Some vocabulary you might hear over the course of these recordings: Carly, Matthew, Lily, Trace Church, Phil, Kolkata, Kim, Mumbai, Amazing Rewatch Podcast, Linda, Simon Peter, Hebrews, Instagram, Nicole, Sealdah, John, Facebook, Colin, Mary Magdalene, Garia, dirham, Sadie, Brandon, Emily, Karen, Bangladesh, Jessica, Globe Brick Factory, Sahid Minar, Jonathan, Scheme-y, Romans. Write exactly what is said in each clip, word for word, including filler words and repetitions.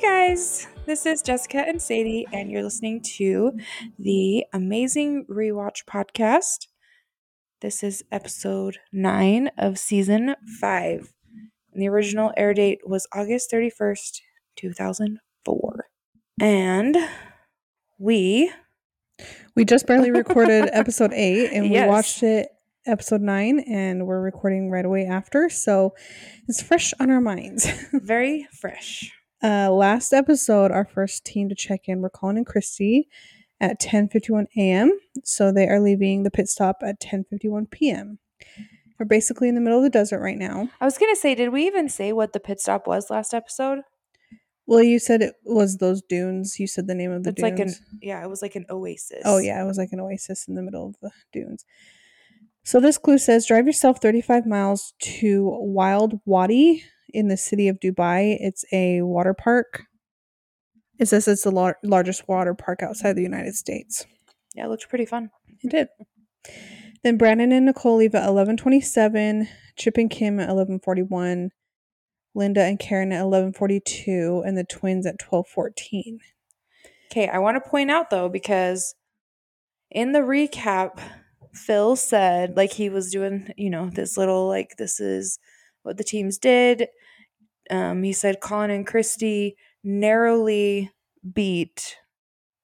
Hey guys, this is Jessica and Sadie, and you're listening to the Amazing Rewatch Podcast. This is episode nine of season five. And the original air date was August thirty-first, two thousand four. And we... We just barely recorded episode eight, and yes. We watched it episode nine, and we're recording right away after, so it's fresh on our minds. Very fresh. Uh, last episode, our first team to check in were Colin and Christy at ten fifty-one a.m. So they are leaving the pit stop at ten fifty-one p.m. We're basically in the middle of the desert right now. I was going to say, did we even say what the pit stop was last episode? Well, you said it was those dunes. You said the name of the it's dunes. Like an, yeah, it was like an oasis. Oh, yeah. It was like an oasis in the middle of the dunes. So this clue says, drive yourself thirty-five miles to Wild Wadi in the city of Dubai. It's a water park. It says it's the lar- largest water park outside the United States. Yeah, it looked pretty fun. It did. Then Brandon and Nicole leave at eleven twenty-seven, Chip and Kim at eleven forty-one, Linda and Karen at eleven forty-two, and the twins at twelve fourteen. Okay, I want to point out, though, because in the recap, Phil said, like, he was doing, you know, this little, like, this is what the teams did. Um, he said Colin and Christy narrowly beat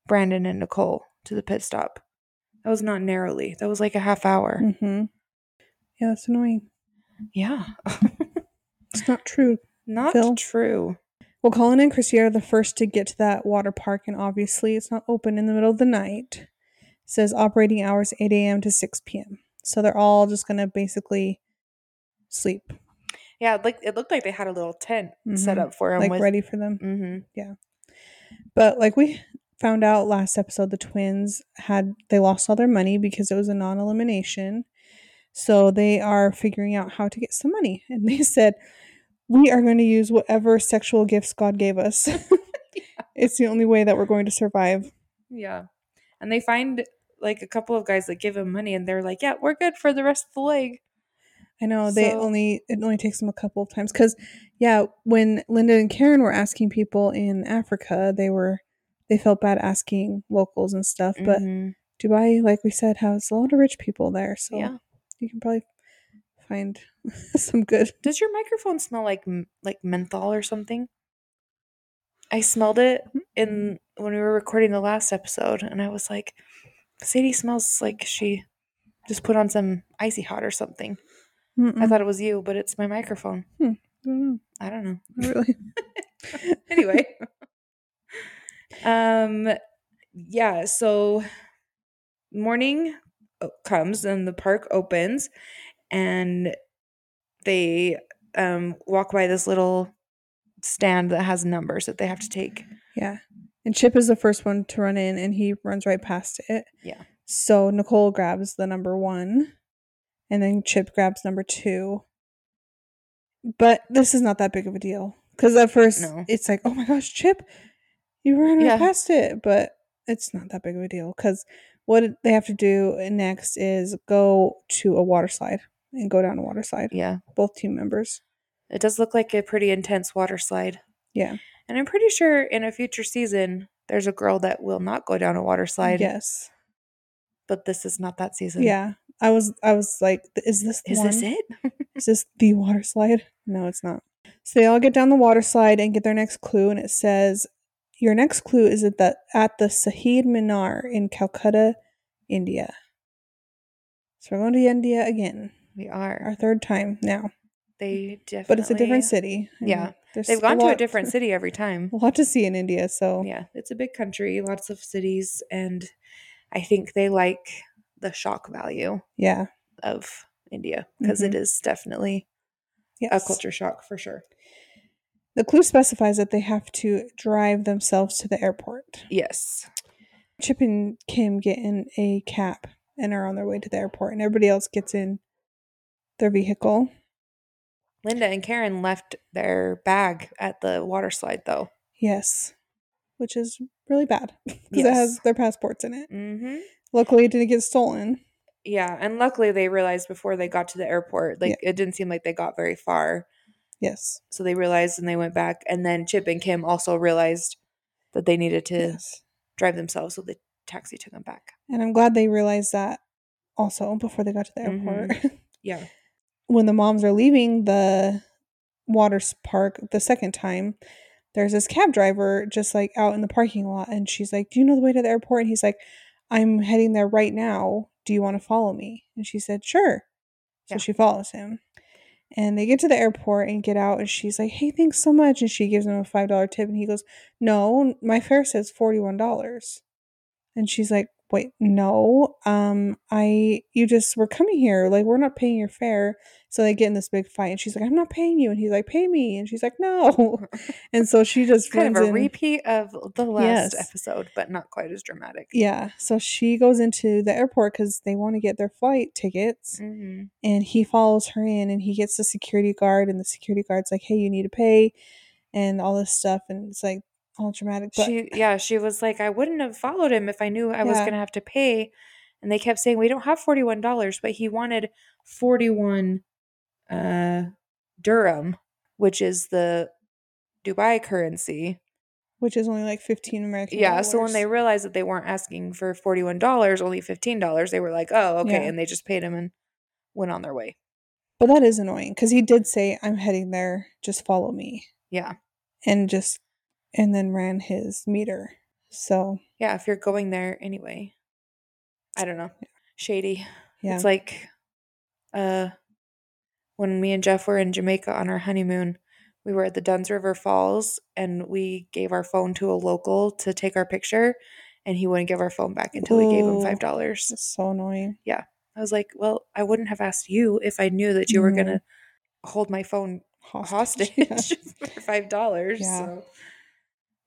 Brandon and Nicole to the pit stop. That was not narrowly. That was like a half hour. Mm-hmm. Yeah, that's annoying. Yeah. It's not true. Not Phil. True. Well, Colin and Christy are the first to get to that water park, and obviously it's not open in the middle of the night. It says operating hours eight a.m. to six p.m. So they're all just going to basically sleep. Yeah, like it looked like they had a little tent mm-hmm. set up for them. Like with- ready for them. Mm-hmm. Yeah. But like we found out last episode, the twins had, they lost all their money because it was a non-elimination. So they are figuring out how to get some money. And they said, we are going to use whatever sexual gifts God gave us. Yeah. It's the only way that we're going to survive. Yeah. And they find like a couple of guys that give them money, and they're like, yeah, we're good for the rest of the leg. I know, they so, only it only takes them a couple of times because, yeah, when Linda and Karen were asking people in Africa, they were they felt bad asking locals and stuff. Mm-hmm. But Dubai, like we said, has a lot of rich people there, so yeah. You can probably find some good. Does your microphone smell like like menthol or something? I smelled it in when we were recording the last episode, and I was like, Sadie smells like she just put on some Icy Hot or something. Mm-mm. I thought it was you, but it's my microphone. Hmm. I don't know. I don't know. Really? Anyway. um, yeah, so morning comes and the park opens, and they um walk by this little stand that has numbers that they have to take. Yeah. And Chip is the first one to run in, and he runs right past it. Yeah. So Nicole grabs the number one. And then Chip grabs number two. But this is not that big of a deal. Because at first, no. It's like, oh my gosh, Chip, you ran right yeah. past it. But it's not that big of a deal. Because what they have to do next is go to a water slide. And go down a water slide. Yeah. Both team members. It does look like a pretty intense water slide. Yeah. And I'm pretty sure in a future season, there's a girl that will not go down a water slide. Yes. But this is not that season. Yeah. I was I was like, is this the Is one? this it? Is this the water slide? No, it's not. So they all get down the water slide and get their next clue, and it says, your next clue is at the, at the Sahid Minar in Kolkata, India. So we're going to India again. We are. Our third time now. They definitely... But it's a different city. Yeah. They've gone a lot, to a different city every time. A lot to see in India, so... Yeah. It's a big country, lots of cities, and I think they like... the shock value yeah. of India, because mm-hmm. it is definitely yes. a culture shock for sure. The clue specifies that they have to drive themselves to the airport. Yes. Chip and Kim get in a cab and are on their way to the airport, and everybody else gets in their vehicle. Linda and Karen left their bag at the water slide, though. Yes. Which is really bad, because yes. it has their passports in it. Mm-hmm. Luckily, it didn't get stolen. Yeah, and luckily they realized before they got to the airport, like yeah. it didn't seem like they got very far. Yes. So they realized and they went back. And then Chip and Kim also realized that they needed to yes. drive themselves. So the taxi took them back. And I'm glad they realized that also before they got to the airport. Mm-hmm. Yeah. When the moms are leaving the Waters Park the second time, there's this cab driver just like out in the parking lot. And she's like, do you know the way to the airport? And he's like, I'm heading there right now. Do you want to follow me? And she said, sure. So yeah. she follows him. And they get to the airport and get out. And she's like, hey, thanks so much. And she gives him a five dollar tip. And he goes, no, my fare says forty-one dollars. And she's like, wait, no, um, I, you just were coming here. Like, we're not paying your fare. So they get in this big fight. And she's like, I'm not paying you. And he's like, pay me. And she's like, no. And so she just kind of a in. repeat of the last yes. episode, but not quite as dramatic. Yeah. So she goes into the airport because they want to get their flight tickets. Mm-hmm. And he follows her in and he gets the security guard. And the security guard's like, hey, you need to pay and all this stuff. And it's like, all dramatic. But she, yeah, she was like, I wouldn't have followed him if I knew I yeah. was going to have to pay. And they kept saying, we don't have forty-one dollars, but he wanted forty-one uh, dirham, which is the Dubai currency. Which is only like fifteen American yeah, dollars. Yeah, so when they realized that they weren't asking for forty-one dollars, only fifteen dollars, they were like, oh, okay. Yeah. And they just paid him and went on their way. But that is annoying because he did say, I'm heading there. Just follow me. Yeah. And just... and then ran his meter. So. Yeah, if you're going there anyway. I don't know. Shady. Yeah. It's like uh, when me and Jeff were in Jamaica on our honeymoon, we were at the Duns River Falls and we gave our phone to a local to take our picture and he wouldn't give our phone back until Ooh, we gave him five dollars. That's so annoying. Yeah. I was like, well, I wouldn't have asked you if I knew that you mm. were going to hold my phone hostage, hostage yeah. for five dollars. Yeah. So.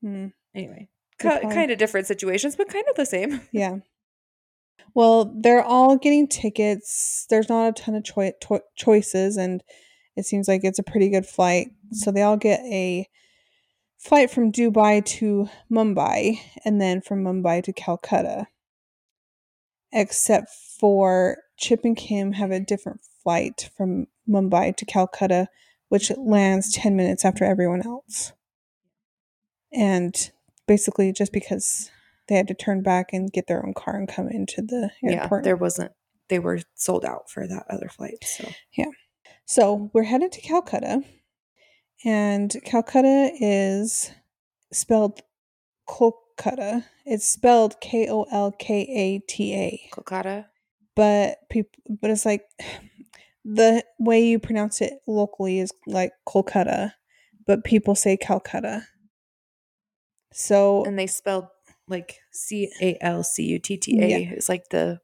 Hmm. Anyway, ca- kind of different situations, but kind of the same. Yeah. Well, they're all getting tickets. There's not a ton of cho- to- choices, and it seems like it's a pretty good flight. So they all get a flight from Dubai to Mumbai, and then from Mumbai to Calcutta. Except for Chip and Kim have a different flight from Mumbai to Calcutta, which lands ten minutes after everyone else. And basically just because they had to turn back and get their own car and come into the airport. Yeah, there wasn't, they were sold out for that other flight. So, yeah. So we're headed to Calcutta, and Calcutta is spelled Kolkata. It's spelled K O L K A T A. Kolkata. But people, but it's like the way you pronounce it locally is like Kolkata, but people say Calcutta. So and they spelled like C A L C U T T A. It's like the,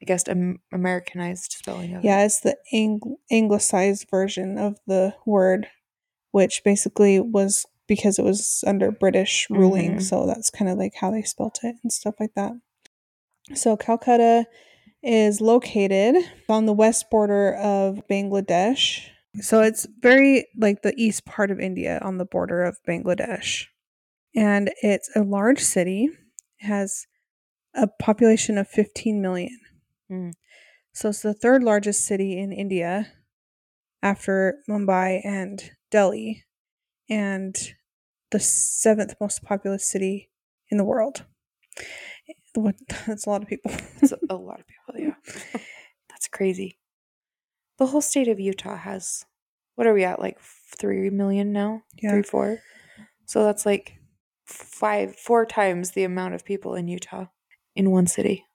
I guess, um, Americanized spelling of yeah, it. Yeah, it's the ang- anglicized version of the word, which basically was because it was under British ruling. Mm-hmm. So that's kind of like how they spelt it and stuff like that. So Calcutta is located on the west border of Bangladesh. So it's very like the east part of India on the border of Bangladesh. And it's a large city. It has a population of fifteen million. Mm. So it's the third largest city in India after Mumbai and Delhi, and the seventh most populous city in the world. That's a lot of people. That's a lot of people, yeah. That's crazy. The whole state of Utah has, what are we at, like three million now? Yeah. Three, four? So that's like... Five, four times the amount of people in Utah in one city.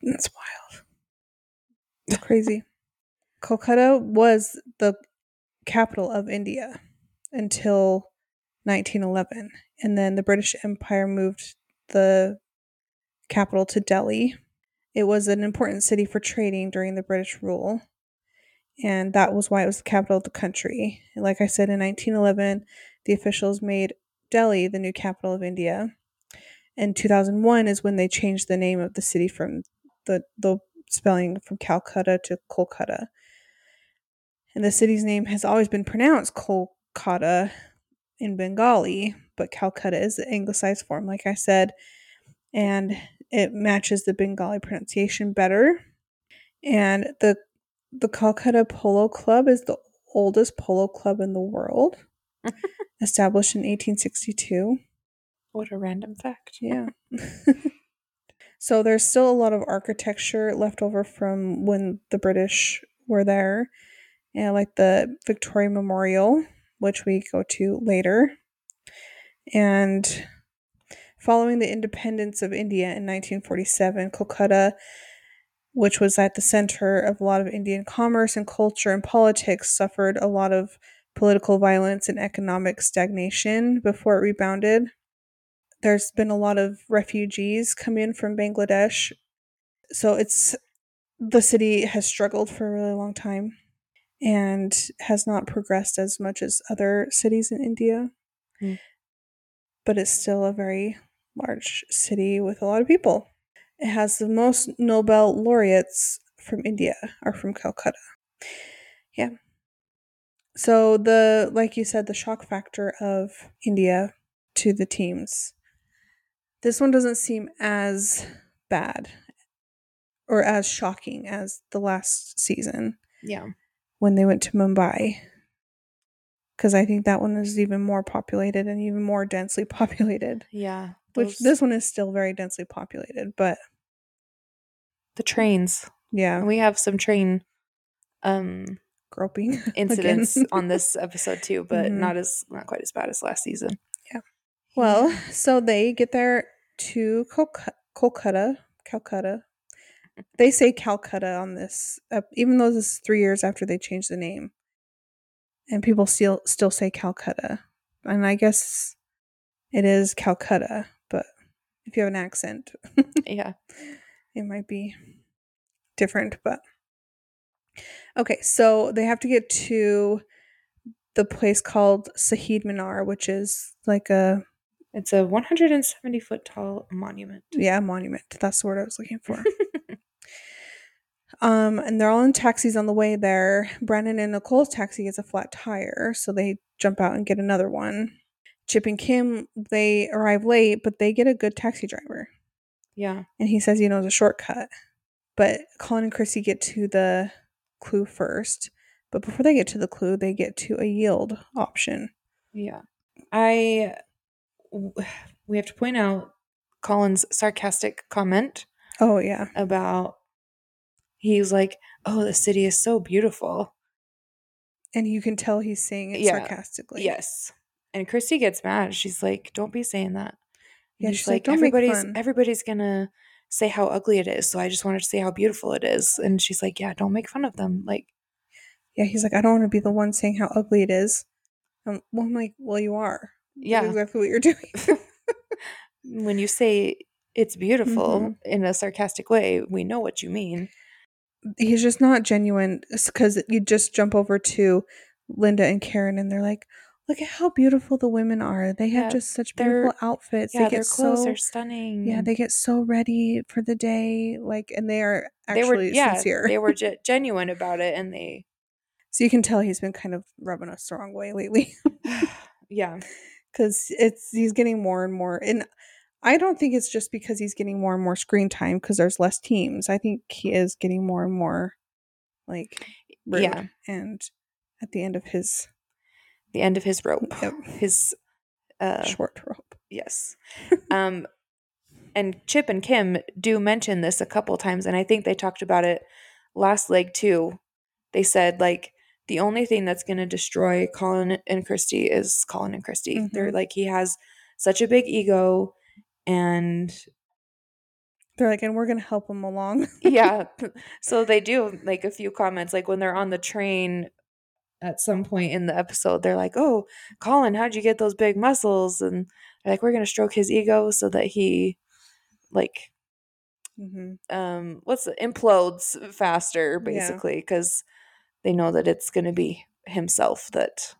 That's wild. It's crazy. Kolkata was the capital of India until nineteen eleven. And then the British Empire moved the capital to Delhi. It was an important city for trading during the British rule. And that was why it was the capital of the country. And like I said, in nineteen eleven, the officials made Delhi the new capital of India. In two thousand one is when they changed the name of the city from the, the spelling from Calcutta to Kolkata. And the city's name has always been pronounced Kolkata in Bengali, but Calcutta is the anglicized form, like I said, and it matches the Bengali pronunciation better. And the the Kolkata Polo Club is the oldest polo club in the world, established in eighteen sixty-two. What a random fact. Yeah. So there's still a lot of architecture left over from when the British were there. And like the Victoria Memorial, which we go to later. And following the independence of India in nineteen forty-seven, Kolkata, which was at the center of a lot of Indian commerce and culture and politics, suffered a lot of political violence and economic stagnation before it rebounded. There's been a lot of refugees come in from Bangladesh. So it's the city has struggled for a really long time and has not progressed as much as other cities in India. Mm. But it's still a very large city with a lot of people. It has the most Nobel laureates from India are from Calcutta. Yeah. So the, like you said, the shock factor of India to the teams. This one doesn't seem as bad or as shocking as the last season. Yeah. When they went to Mumbai. Because I think that one is even more populated and even more densely populated. Yeah. Those... Which this one is still very densely populated, but. The trains. Yeah. And we have some train um, groping incidents on this episode too, but mm-hmm. not as not quite as bad as last season. Yeah. Well, so they get there to Kolkata, Kolkata, Calcutta. They say Calcutta on this, uh, even though this is three years after they changed the name, and people still still say Calcutta. And I guess it is Calcutta, but if you have an accent, yeah, it might be different. But okay, so they have to get to the place called Sahid Minar, which is like a. It's a one hundred seventy foot tall monument. Yeah, monument. That's the word I was looking for. um, and they're all in taxis on the way there. Brandon and Nicole's taxi gets a flat tire, so they jump out and get another one. Chip and Kim, they arrive late, but they get a good taxi driver. Yeah. And he says he knows a shortcut. But Colin and Christy get to the clue first. But before they get to the clue, they get to a yield option. Yeah. I... We have to point out Colin's sarcastic comment. Oh, yeah. About, he's like, oh, the city is so beautiful. And you can tell he's saying it yeah. sarcastically. Yes. And Christy gets mad. She's like, don't be saying that. And yeah, she's, she's like, like everybody's everybody's going to say how ugly it is. So I just wanted to say how beautiful it is. And she's like, yeah, don't make fun of them. Like, yeah, he's like, I don't want to be the one saying how ugly it is. And, well, I'm like, well, you are. Yeah, that's exactly what you're doing. When you say it's beautiful mm-hmm. in a sarcastic way, we know what you mean. He's just not genuine, because you just jump over to Linda and Karen, and they're like, "Look at how beautiful the women are. They yeah, have just such beautiful outfits. Yeah, they get their clothes so, are stunning. Yeah, they get so ready for the day. Like, and they are actually they were, yeah, sincere. They were ge- genuine about it, and they. So you can tell he's been kind of rubbing us the wrong way lately. Yeah. Because it's he's getting more and more. And I don't think it's just because he's getting more and more screen time because there's less teams. I think he is getting more and more, like, rude. Yeah. And at the end of his... The end of his rope. Yep. His... Uh, short rope. Yes. um, And Chip and Kim do mention this a couple times, and I think they talked about it last leg, too. They said, like, the only thing that's going to destroy Colin and Christy is Colin and Christy. Mm-hmm. They're like, he has such a big ego, and they're like, and we're going to help him along. Yeah. So they do like a few comments, like when they're on the train at some point in the episode, they're like, oh, Colin, how'd you get those big muscles? And they're like, we're going to stroke his ego so that he like, mm-hmm. um, what's the, implodes faster basically. Yeah. 'Cause they know that it's going to be himself that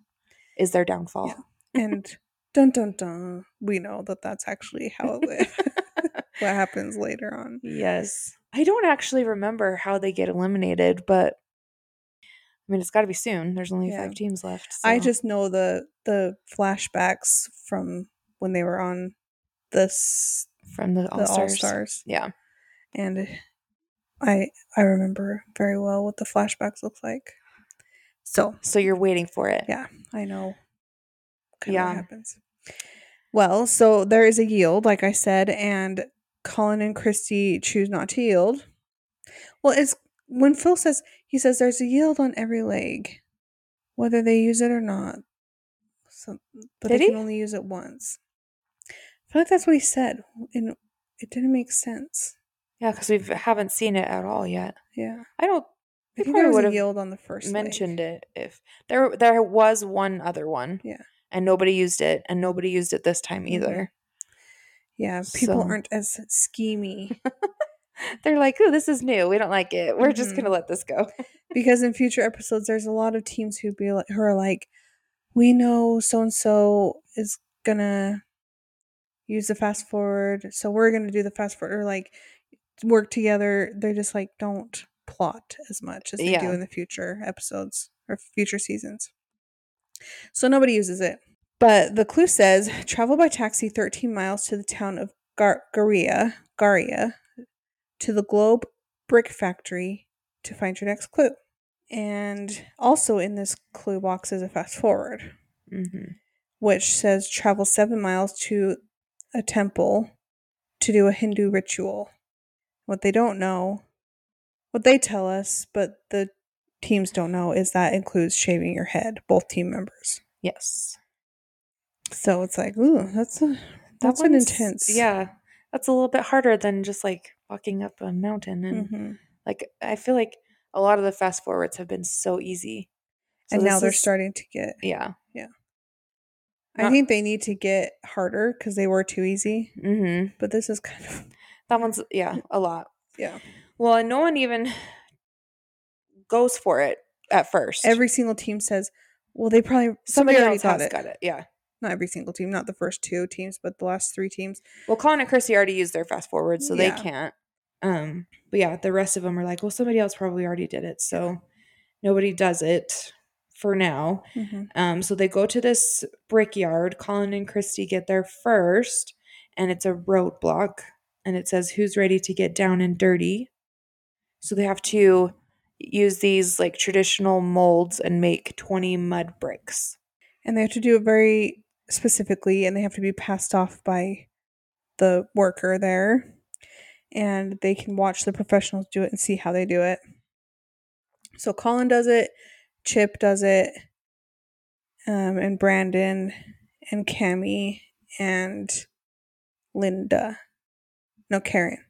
is their downfall. Yeah. And dun dun dun, we know that that's actually how it what happens later on. Yes. I don't actually remember how they get eliminated, but I mean, it's got to be soon. There's only yeah. five teams left. So. I just know the the flashbacks from when they were on this from the All Stars. Yeah. And I I remember very well what the flashbacks look like. So. So you're waiting for it. Yeah. I know. Kind yeah. Of what happens. Well, so there is a yield, like I said, and Colin and Christy choose not to yield. Well, it's when Phil says, he says there's a yield on every leg, whether they use it or not. So, but Did they can he? only use it once. I feel like that's what he said, and it didn't make sense. Yeah, because we haven't seen it at all yet. Yeah, I don't. I think there was a yield on the first. Mentioned leg. It if there there was one other one. Yeah, and nobody used it, and nobody used it this time either. Yeah, people so. aren't as schemy. They're like, oh, this is new. We don't like it. We're mm-hmm. just going to let this go. Because in future episodes, there's a lot of teams who be like, who are like, we know so-and-so is going to use the fast forward. So we're going to do the fast forward or like work together. They're just like, don't plot as much as they yeah. do in the future episodes or future seasons. So nobody uses it. But the clue says, travel by taxi thirteen miles to the town of Gar- Garia. Garia. To the Globe Brick Factory to find your next clue. And also in this clue box is a fast forward, mm-hmm. which says travel seven miles to a temple to do a Hindu ritual. What they don't know, what they tell us, but the teams don't know, is that includes shaving your head, both team members. Yes. So it's like, ooh, that's a, that's that an intense. Yeah. That's a little bit harder than just like walking up a mountain. And mm-hmm. like, I feel like a lot of the fast forwards have been so easy. So and now they're is, starting to get. Yeah. Yeah. Not, I think they need to get harder because they were too easy. Mm-hmm. But this is kind of. That one's, yeah, a lot. Yeah. Well, and no one even goes for it at first. Every single team says, well, they probably. Somebody, somebody else already has it. got it. Yeah. Not every single team, not the first two teams, but the last three teams. Well, Colin and Christy already used their fast forward, so yeah. they can't. Um, but yeah, the rest of them are like, well, somebody else probably already did it, so nobody does it for now. Mm-hmm. Um, so they go to this brickyard. Colin and Christy get there first, and it's a roadblock, and it says, "Who's ready to get down and dirty?" So they have to use these like traditional molds and make twenty mud bricks, and they have to do it very specifically, and they have to be passed off by the worker there, and they can watch the professionals do it and see how they do it. So Colin does it, Chip does it, um, and Brandon and Cammie and Linda. No, Karen.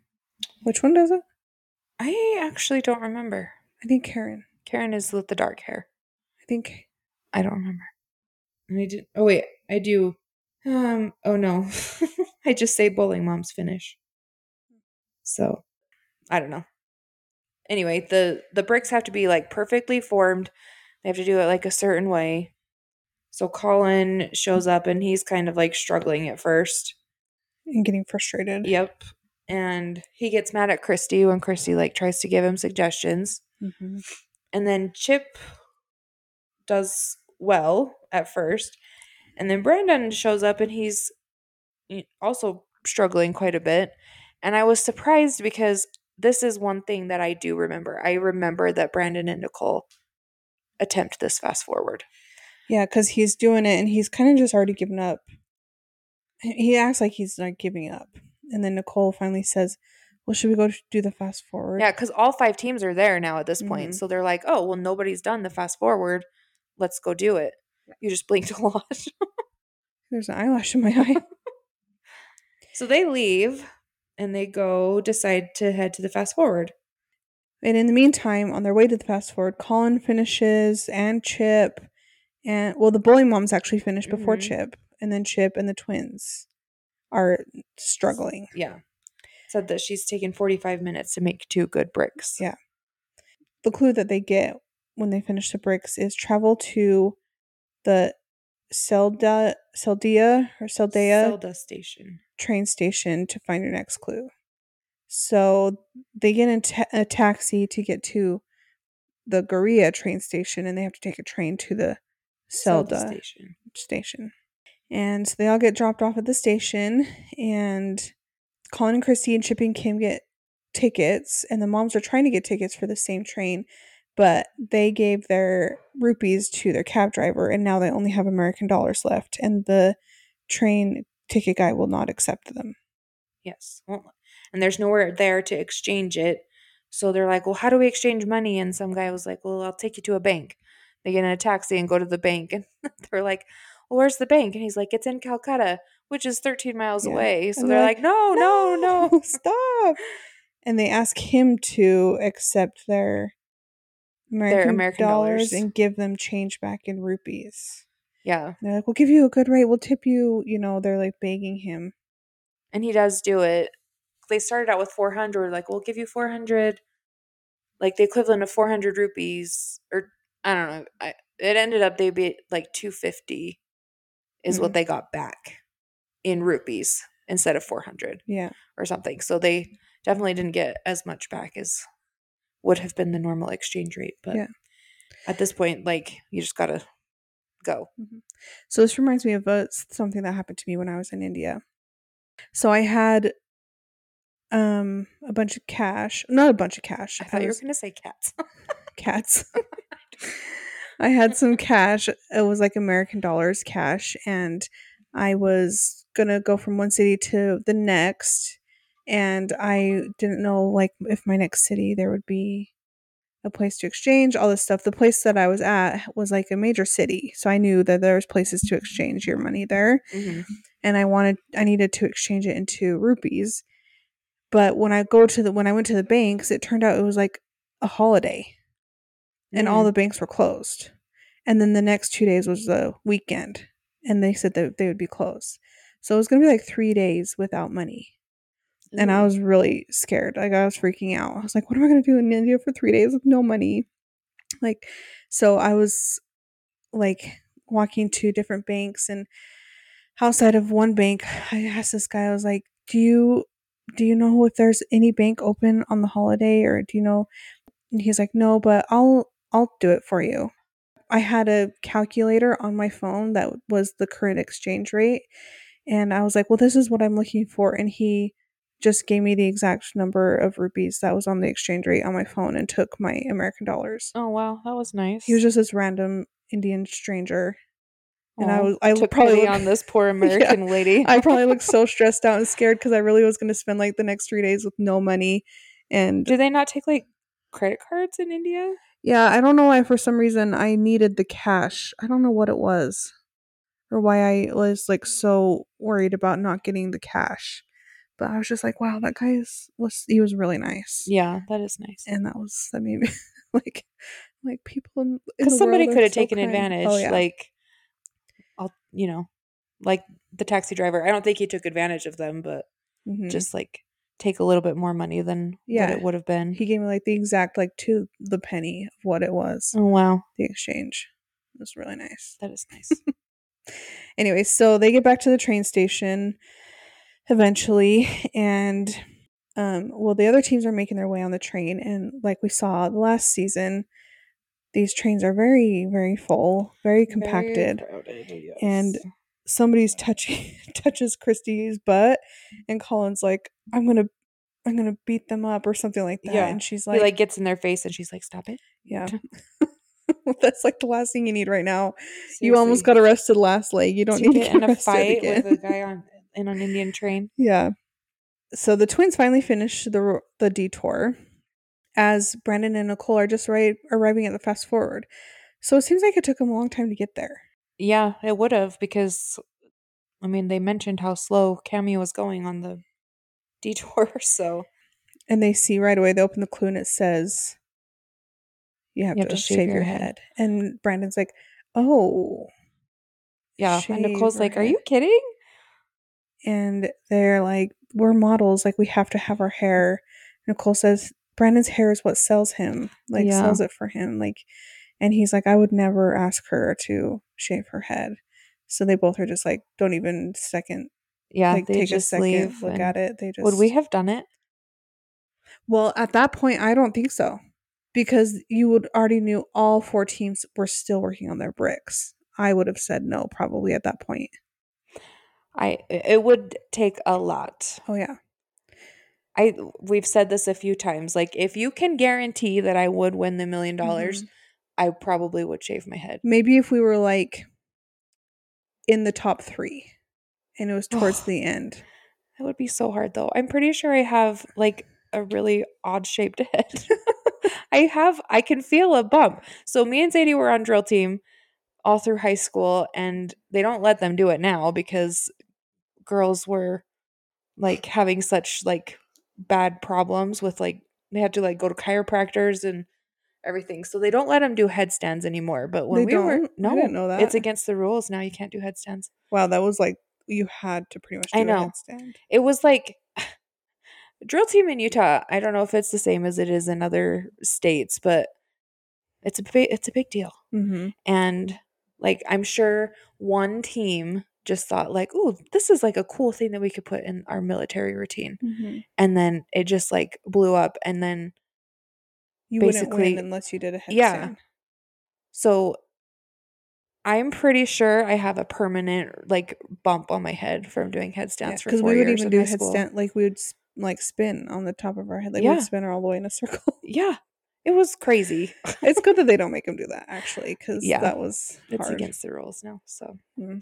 Which one does it? I actually don't remember. I think Karen. Karen is with the dark hair. I think. I don't remember. And I did. Oh wait, I do. Um. Oh no, I just say bowling mom's finish. So, I don't know. Anyway, the the bricks have to be like perfectly formed. They have to do it like a certain way. So Colin shows up and he's kind of like struggling at first and getting frustrated. Yep. And he gets mad at Christy when Christy like tries to give him suggestions. Mm-hmm. And then Chip does well at first, and then Brandon shows up and he's also struggling quite a bit. And I was surprised because this is one thing that I do remember. I remember that Brandon and Nicole attempt this fast forward. Yeah, because he's doing it and he's kind of just already given up. He acts like he's not giving up, and then Nicole finally says, well, should we go do the fast forward? Yeah, because all five teams are there now at this point. Mm-hmm. So they're like, oh well, nobody's done the fast forward, let's go do it. You just blinked a lot. There's an eyelash in my eye. So they leave and they go decide to head to the fast forward. And in the meantime, on their way to the fast forward, Colin finishes and Chip and, well, the bowling moms actually finished before mm-hmm. Chip, and then Chip and the twins are struggling. Yeah. Said that she's taken forty-five minutes to make two good bricks. Yeah. The clue that they get when they finish the bricks is travel to the Sealdah Sealdah or Sealdah Sealdah station train station to find your next clue. So they get in ta- a taxi to get to the Garia train station, and they have to take a train to the Sealdah station. station. And so they all get dropped off at the station, and Colin and Christy and Chip and Kim get tickets, and the moms are trying to get tickets for the same train. but they gave their rupees to their cab driver, and now they only have American dollars left, and the train ticket guy will not accept them. Yes. And there's nowhere there to exchange it. So they're like, well, how do we exchange money? And some guy was like, well, I'll take you to a bank. They get in a taxi and go to the bank. And they're like, well, where's the bank? And he's like, it's in Calcutta, which is thirteen miles yeah. away. So they're, they're like, like, no, no, no, no stop. And they ask him to accept their American, their American dollars, dollars and give them change back in rupees. Yeah. And they're like, we'll give you a good rate. We'll tip you. You know, they're like begging him. And he does do it. They started out with four hundred. Like, we'll give you four hundred. Like, the equivalent of four hundred rupees. Or, I don't know. I, it ended up, they'd be like two hundred fifty is mm-hmm. what they got back in rupees instead of four hundred. Yeah. Or something. So they definitely didn't get as much back as would have been the normal exchange rate. But yeah. at this point, like, you just got to go. Mm-hmm. So this reminds me of uh, something that happened to me when I was in India. So I had um a bunch of cash. Not a bunch of cash. I thought I was, you were going to say cats. Cats. I had some cash. It was like American dollars cash. And I was going to go from one city to the next. And I didn't know, like, if my next city there would be a place to exchange, all this stuff. The place that I was at was like a major city. So I knew that there was places to exchange your money there. Mm-hmm. And I wanted, I needed to exchange it into rupees. But when I go to the, when I went to the banks, it turned out it was like a holiday. Mm-hmm. And all the banks were closed. And then the next two days was the weekend. And they said that they would be closed. So it was going to be like three days without money. And I was really scared. Like, I was freaking out. I was like, what am I going to do in India for three days with no money? Like, so I was like walking to different banks, and outside of one bank, I asked this guy, I was like, do you, do you know if there's any bank open on the holiday, or do you know? And he's like, no, but I'll, I'll do it for you. I had a calculator on my phone that was the current exchange rate. And I was like, well, this is what I'm looking for. And he just gave me the exact number of rupees that was on the exchange rate on my phone and took my American dollars. Oh, wow. That was nice. He was just this random Indian stranger. Aww. And I was, I took probably look, on this poor American yeah, lady. I probably looked so stressed out and scared because I really was going to spend like the next three days with no money. And do they not take like credit cards in India? Yeah. I don't know why, for some reason I needed the cash. I don't know what it was or why I was like so worried about not getting the cash. But I was just like, wow, that guy is, was, he was really nice. Yeah, that is nice. And that was, that made me, like, like people in, in the world. Because somebody could have so taken kind. advantage. Oh, yeah. Like, I'll, you know, like the taxi driver. I don't think he took advantage of them, but mm-hmm. just like take a little bit more money than yeah. what it would have been. He gave me like the exact, like to the penny of what it was. Oh, wow. The exchange. It was really nice. That is nice. Anyway, so they get back to the train station eventually, and um well the other teams are making their way on the train, and like we saw the last season, these trains are very very full, very compacted, very crowded, yes. And somebody's touching touches Christy's butt, and Colin's like, I'm gonna I'm gonna beat them up or something like that. Yeah. And she's like, he like gets in their face and she's like, stop it. Yeah. That's like the last thing you need right now. Seriously. You almost got arrested last leg. You don't so need you to get in a fight again. With a guy on in an Indian train. Yeah. So the twins finally finish the the detour as Brandon and Nicole are just right arriving at the fast forward. So it seems like it took them a long time to get there. Yeah, it would have, because I mean they mentioned how slow Cammie was going on the detour. So, and they see right away, they open the clue and it says you have, you have to, to shave, shave your head. head. And Brandon's like, "Oh." Yeah, and Nicole's like, "Are you kidding?" And they're like, we're models. Like, we have to have our hair. Nicole says, Brandon's hair is what sells him. Like, yeah. sells it for him. Like, and he's like, I would never ask her to shave her head. So they both are just like, don't even second. Yeah, like, they take just a second, leave look at it. They just, would we have done it? Well, at that point, I don't think so. Because you would already knew all four teams were still working on their bricks. I would have said no, probably at that point. I it would take a lot. Oh yeah. I we've said this a few times. Like, if you can guarantee that I would win the million dollars, mm-hmm. I probably would shave my head. Maybe if we were like in the top three and it was towards oh, the end. That would be so hard though. I'm pretty sure I have like a really odd shaped head. I have, I can feel a bump. So me and Sadie were on drill team all through high school, and they don't let them do it now because girls were like having such like bad problems with like, they had to like go to chiropractors and everything. So they don't let them do headstands anymore. But when they we don't? were, no, I didn't know that. It's against the rules. Now you can't do headstands. Wow. That was like, you had to pretty much do I know. a headstand. It was like drill team in Utah. I don't know if it's the same as it is in other states, but it's a big, it's a big deal. Mm-hmm. And like, I'm sure one team just thought like, oh, this is like a cool thing that we could put in our military routine. Mm-hmm. And then it just like blew up. And then you wouldn't win unless you did a headstand. Yeah. So I'm pretty sure I have a permanent like bump on my head from doing headstands yeah, for four years in high school. Because we would even do headstand, like we would like spin on the top of our head. Like yeah. we would spin all the way in a circle. Yeah. It was crazy. It's good that they don't make them do that, actually, because yeah, that was hard. It's against the rules now. So, mm.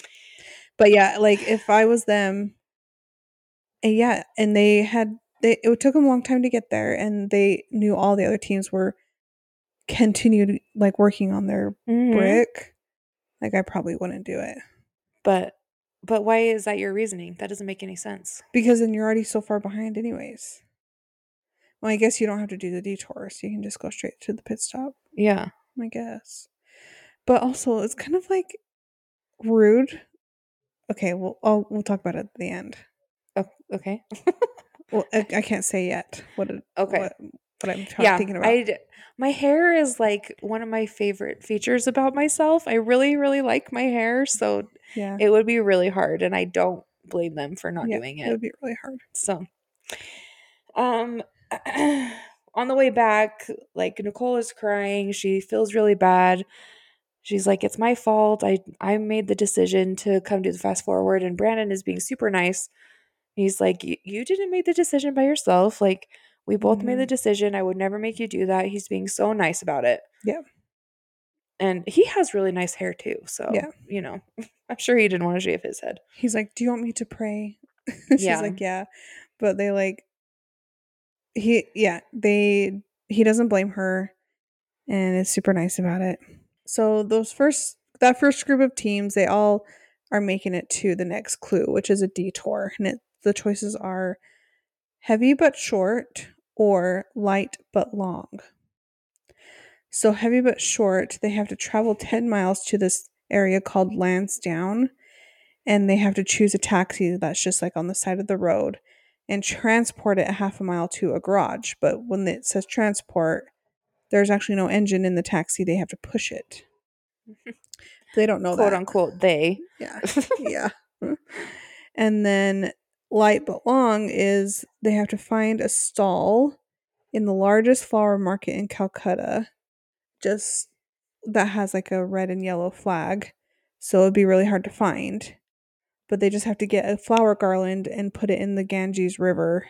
But yeah, like if I was them, and yeah, and they had they it took them a long time to get there, and they knew all the other teams were continued like working on their mm-hmm. brick. Like I probably wouldn't do it. But but why is that your reasoning? That doesn't make any sense. Because then you're already so far behind, anyways. Well, I guess you don't have to do the detour, so you can just go straight to the pit stop. Yeah. I guess. But also, it's kind of, like, rude. Okay, well, I'll, we'll talk about it at the end. Oh, okay. Well, I, I can't say yet what it, okay. what, what I'm t- yeah, thinking about. I'd, my hair is, like, one of my favorite features about myself. I really, really like my hair, so yeah. it would be really hard, and I don't blame them for not yeah, doing it. It would be really hard. So, um... on the way back, like Nicole is crying. She feels really bad. She's like, it's my fault. I, I made the decision to come do the fast forward, and Brandon is being super nice. He's like, you didn't make the decision by yourself. Like we both mm-hmm. made the decision. I would never make you do that. He's being so nice about it. Yeah. And he has really nice hair too. So, yeah. you know, I'm sure he didn't want to shave his head. He's like, do you want me to pray? She's yeah. like, yeah. But they like, He yeah, they he doesn't blame her and is super nice about it. So those first that first group of teams, they all are making it to the next clue, which is a detour. And it, the choices are heavy but short or light but long. So heavy but short, they have to travel ten miles to this area called Lansdowne, and they have to choose a taxi that's just like on the side of the road and transport it a half a mile to a garage. But when it says transport, there's actually no engine in the taxi. They have to push it. They don't know that. Quote unquote, they. Yeah. Yeah. And then light but long is they have to find a stall in the largest flower market in Calcutta, just that has like a red and yellow flag. So it'd be really hard to find. But they just have to get a flower garland and put it in the Ganges River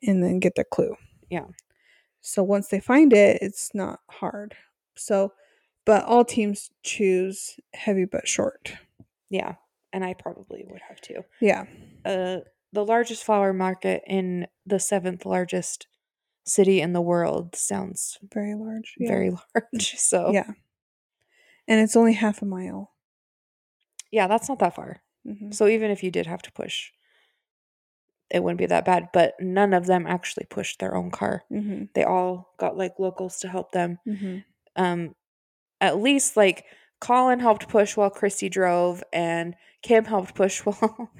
and then get their clue. Yeah. So once they find it, it's not hard. So, but all teams choose heavy but short. Yeah. And I probably would have to. Yeah. Uh, the largest flower market in the seventh largest city in the world sounds very large. Yeah. Very large. So. Yeah. And it's only half a mile. Yeah. That's not that far. Mm-hmm. So even if you did have to push, it wouldn't be that bad. But none of them actually pushed their own car. Mm-hmm. They all got like locals to help them. Mm-hmm. Um, at least like Colin helped push while Christy drove, and Kim helped push while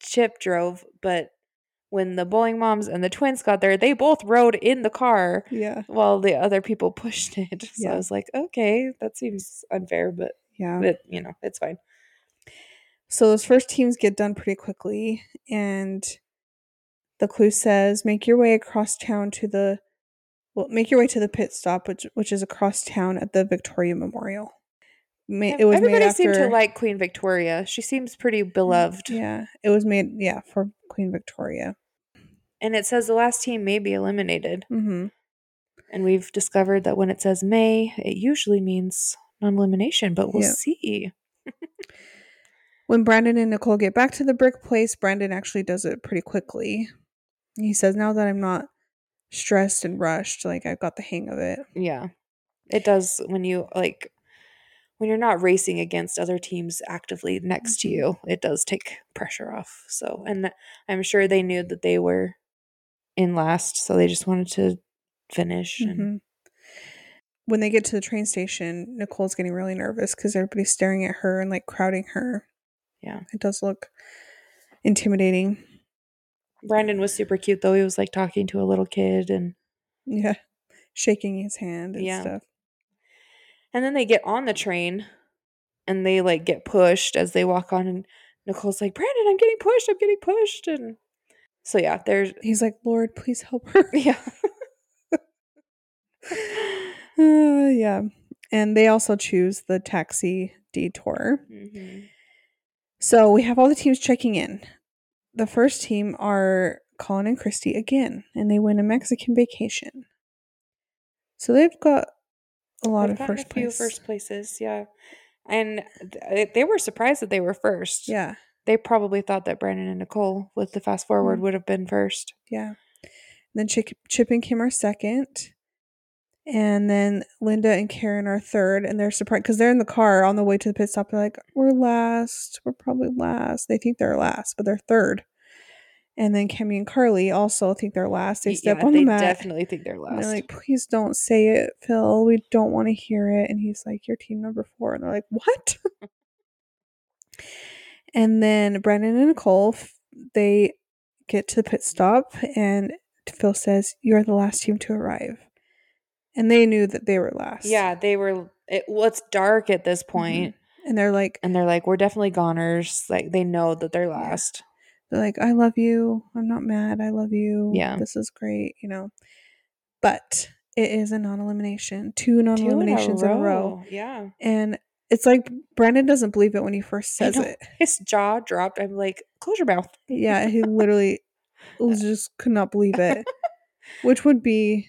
Chip drove. But when the bowling moms and the twins got there, they both rode in the car yeah. while the other people pushed it. So yeah. I was like, okay, that seems unfair, but yeah, it, you know, it's fine. So those first teams get done pretty quickly, and the clue says make your way across town to the well make your way to the pit stop, which which is across town at the Victoria Memorial. Ma- it was Everybody made after, seemed to like Queen Victoria. She seems pretty beloved. Yeah, it was made yeah for Queen Victoria. and it says the last team may be eliminated. Mm-hmm. And we've discovered that when it says may, it usually means non-elimination, but we'll yeah. see. When Brandon and Nicole get back to the brick place, Brandon actually does it pretty quickly. He says, now that I'm not stressed and rushed, like, I've got the hang of it. Yeah. It does when you, like, when you're not racing against other teams actively next to you, it does take pressure off. So, and I'm sure they knew that they were in last, so they just wanted to finish. And mm-hmm. when they get to the train station, Nicole's getting really nervous because everybody's staring at her and, like, crowding her. Yeah. It does look intimidating. Brandon was super cute, though. He was, like, talking to a little kid and... yeah. Shaking his hand and yeah. stuff. And then they get on the train and they, like, get pushed as they walk on. And Nicole's like, Brandon, I'm getting pushed. I'm getting pushed. And so, yeah, there's... he's like, Lord, please help her. Yeah. uh, yeah. And they also choose the taxi detour. Mm-hmm. So we have all the teams checking in. The first team are Colin and Christy again, and they win a Mexican vacation. So they've got a lot they've of first a few place. first places, yeah. And th- they were surprised that they were first. Yeah. They probably thought that Brandon and Nicole with the fast forward mm-hmm. would have been first. Yeah. And then Chip, Chip and Kim are second. And then Linda and Karen are third, and they're surprised because they're in the car on the way to the pit stop. They're like, we're last. We're probably last. They think they're last, but they're third. And then Cammie and Carly also think they're last. They step yeah, on the mat. They definitely think they're last. And they're like, please don't say it, Phil. We don't want to hear it. And he's like, you're team number four. And they're like, what? And then Brandon and Nicole, they get to the pit stop, and Phil says, you're the last team to arrive. And they knew that they were last. Yeah, they were. It, well, it's dark at this point, mm-hmm. and they're like, and they're like, we're definitely goners. Like, they know that they're last. Yeah. They're like, I love you. I'm not mad. I love you. Yeah, this is great. You know, but it is a non-elimination, two non-eliminations two in, a in a row. Yeah, and it's like Brandon doesn't believe it when he first says it. His jaw dropped. I'm like, close your mouth. Yeah, he literally just could not believe it, which would be.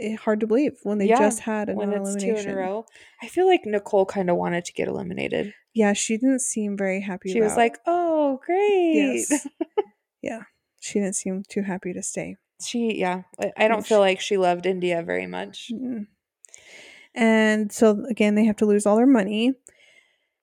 It, hard to believe when they yeah, just had another elimination. Two in a row. I feel like Nicole kind of wanted to get eliminated. Yeah, she didn't seem very happy. She about was like, "Oh, great!" Yes. Yeah, she didn't seem too happy to stay. She, yeah, I, I don't she, feel like she loved India very much. Mm-mm. And so again, they have to lose all their money.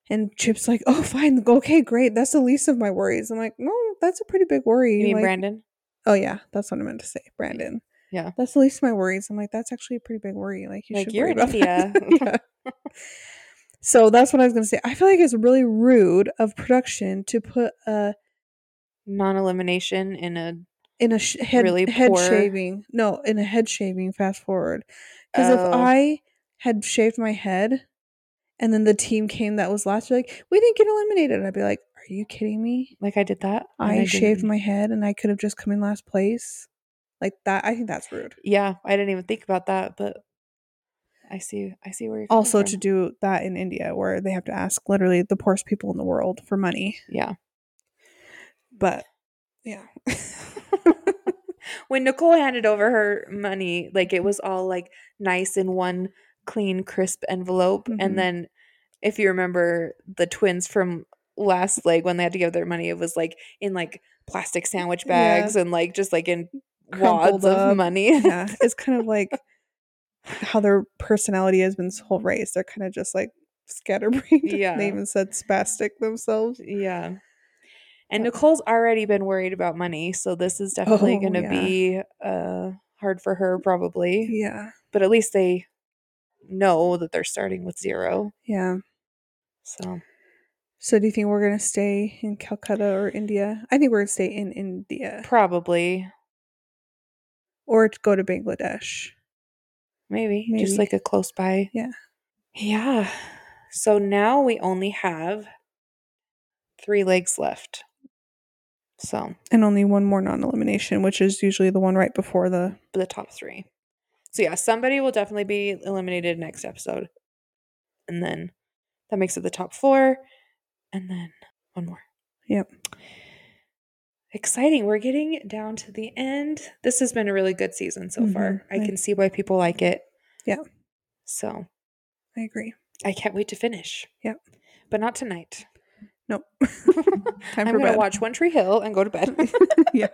And Chip's like, "Oh, fine, okay, great. That's the least of my worries." I'm like, "No, that's a pretty big worry." You mean like, Brandon? Oh yeah, that's what I meant to say, Brandon. Yeah, that's the least of my worries. I'm like, that's actually a pretty big worry. Like, you like should you're in India. Yeah. So that's what I was going to say. I feel like it's really rude of production to put a non-elimination in a in a sh- head really head poor... shaving. No, in a head shaving. Fast forward, because oh. if I had shaved my head, and then the team came that was last, you're like, we didn't get eliminated. And I'd be like, are you kidding me? Like I did that. I, I shaved my head, and I could have just come in last place. Like that, I think that's rude. Yeah, I didn't even think about that, but I see, I see where you're coming also from. To do that in India, where they have to ask literally the poorest people in the world for money. Yeah, but yeah, when Nicole handed over her money, like it was all like nice in one clean, crisp envelope, mm-hmm. and then if you remember the twins from last leg when they had to give their money, it was like in like plastic sandwich bags yeah. and like just like in. Wads up. Of money. Yeah, it's kind of like how their personality has been this whole race. They're kind of just like scatterbrained. Yeah, they even said spastic themselves. Yeah, and but. Nicole's already been worried about money, so this is definitely oh, going to yeah. be uh hard for her, probably. Yeah, but at least they know that they're starting with zero. Yeah. So, so do you think we're going to stay in Calcutta or India? I think we're going to stay in India, probably. Or to go to Bangladesh. Maybe, Maybe. Just like a close by. Yeah. Yeah. So now we only have three legs left. So. And only one more non-elimination, which is usually the one right before the. The top three. So yeah, somebody will definitely be eliminated next episode. And then that makes it the top four. And then one more. Yep. exciting. We're getting down to the end. This has been a really good season so mm-hmm. far. I right. can see why people like it. Yeah. So. I agree. I can't wait to finish. Yep. But not tonight. Nope. Time I'm going to watch One Tree Hill and go to bed. Yeah.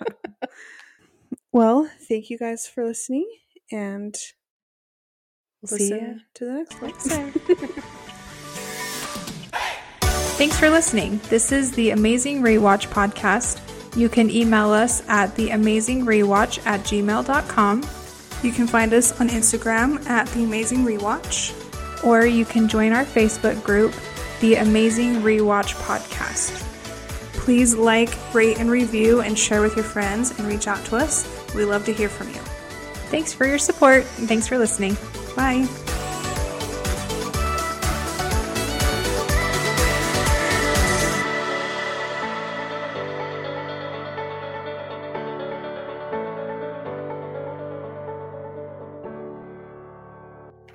Well, thank you guys for listening, and we'll see you to the next one. Thanks for listening. This is the Amazing Rewatch Podcast. You can email us at theamazingrewatch at gmail dot com. You can find us on Instagram at theamazingrewatch, or you can join our Facebook group, The Amazing Rewatch Podcast. Please like, rate, and review, and share with your friends, and reach out to us. We love to hear from you. Thanks for your support, and thanks for listening. Bye.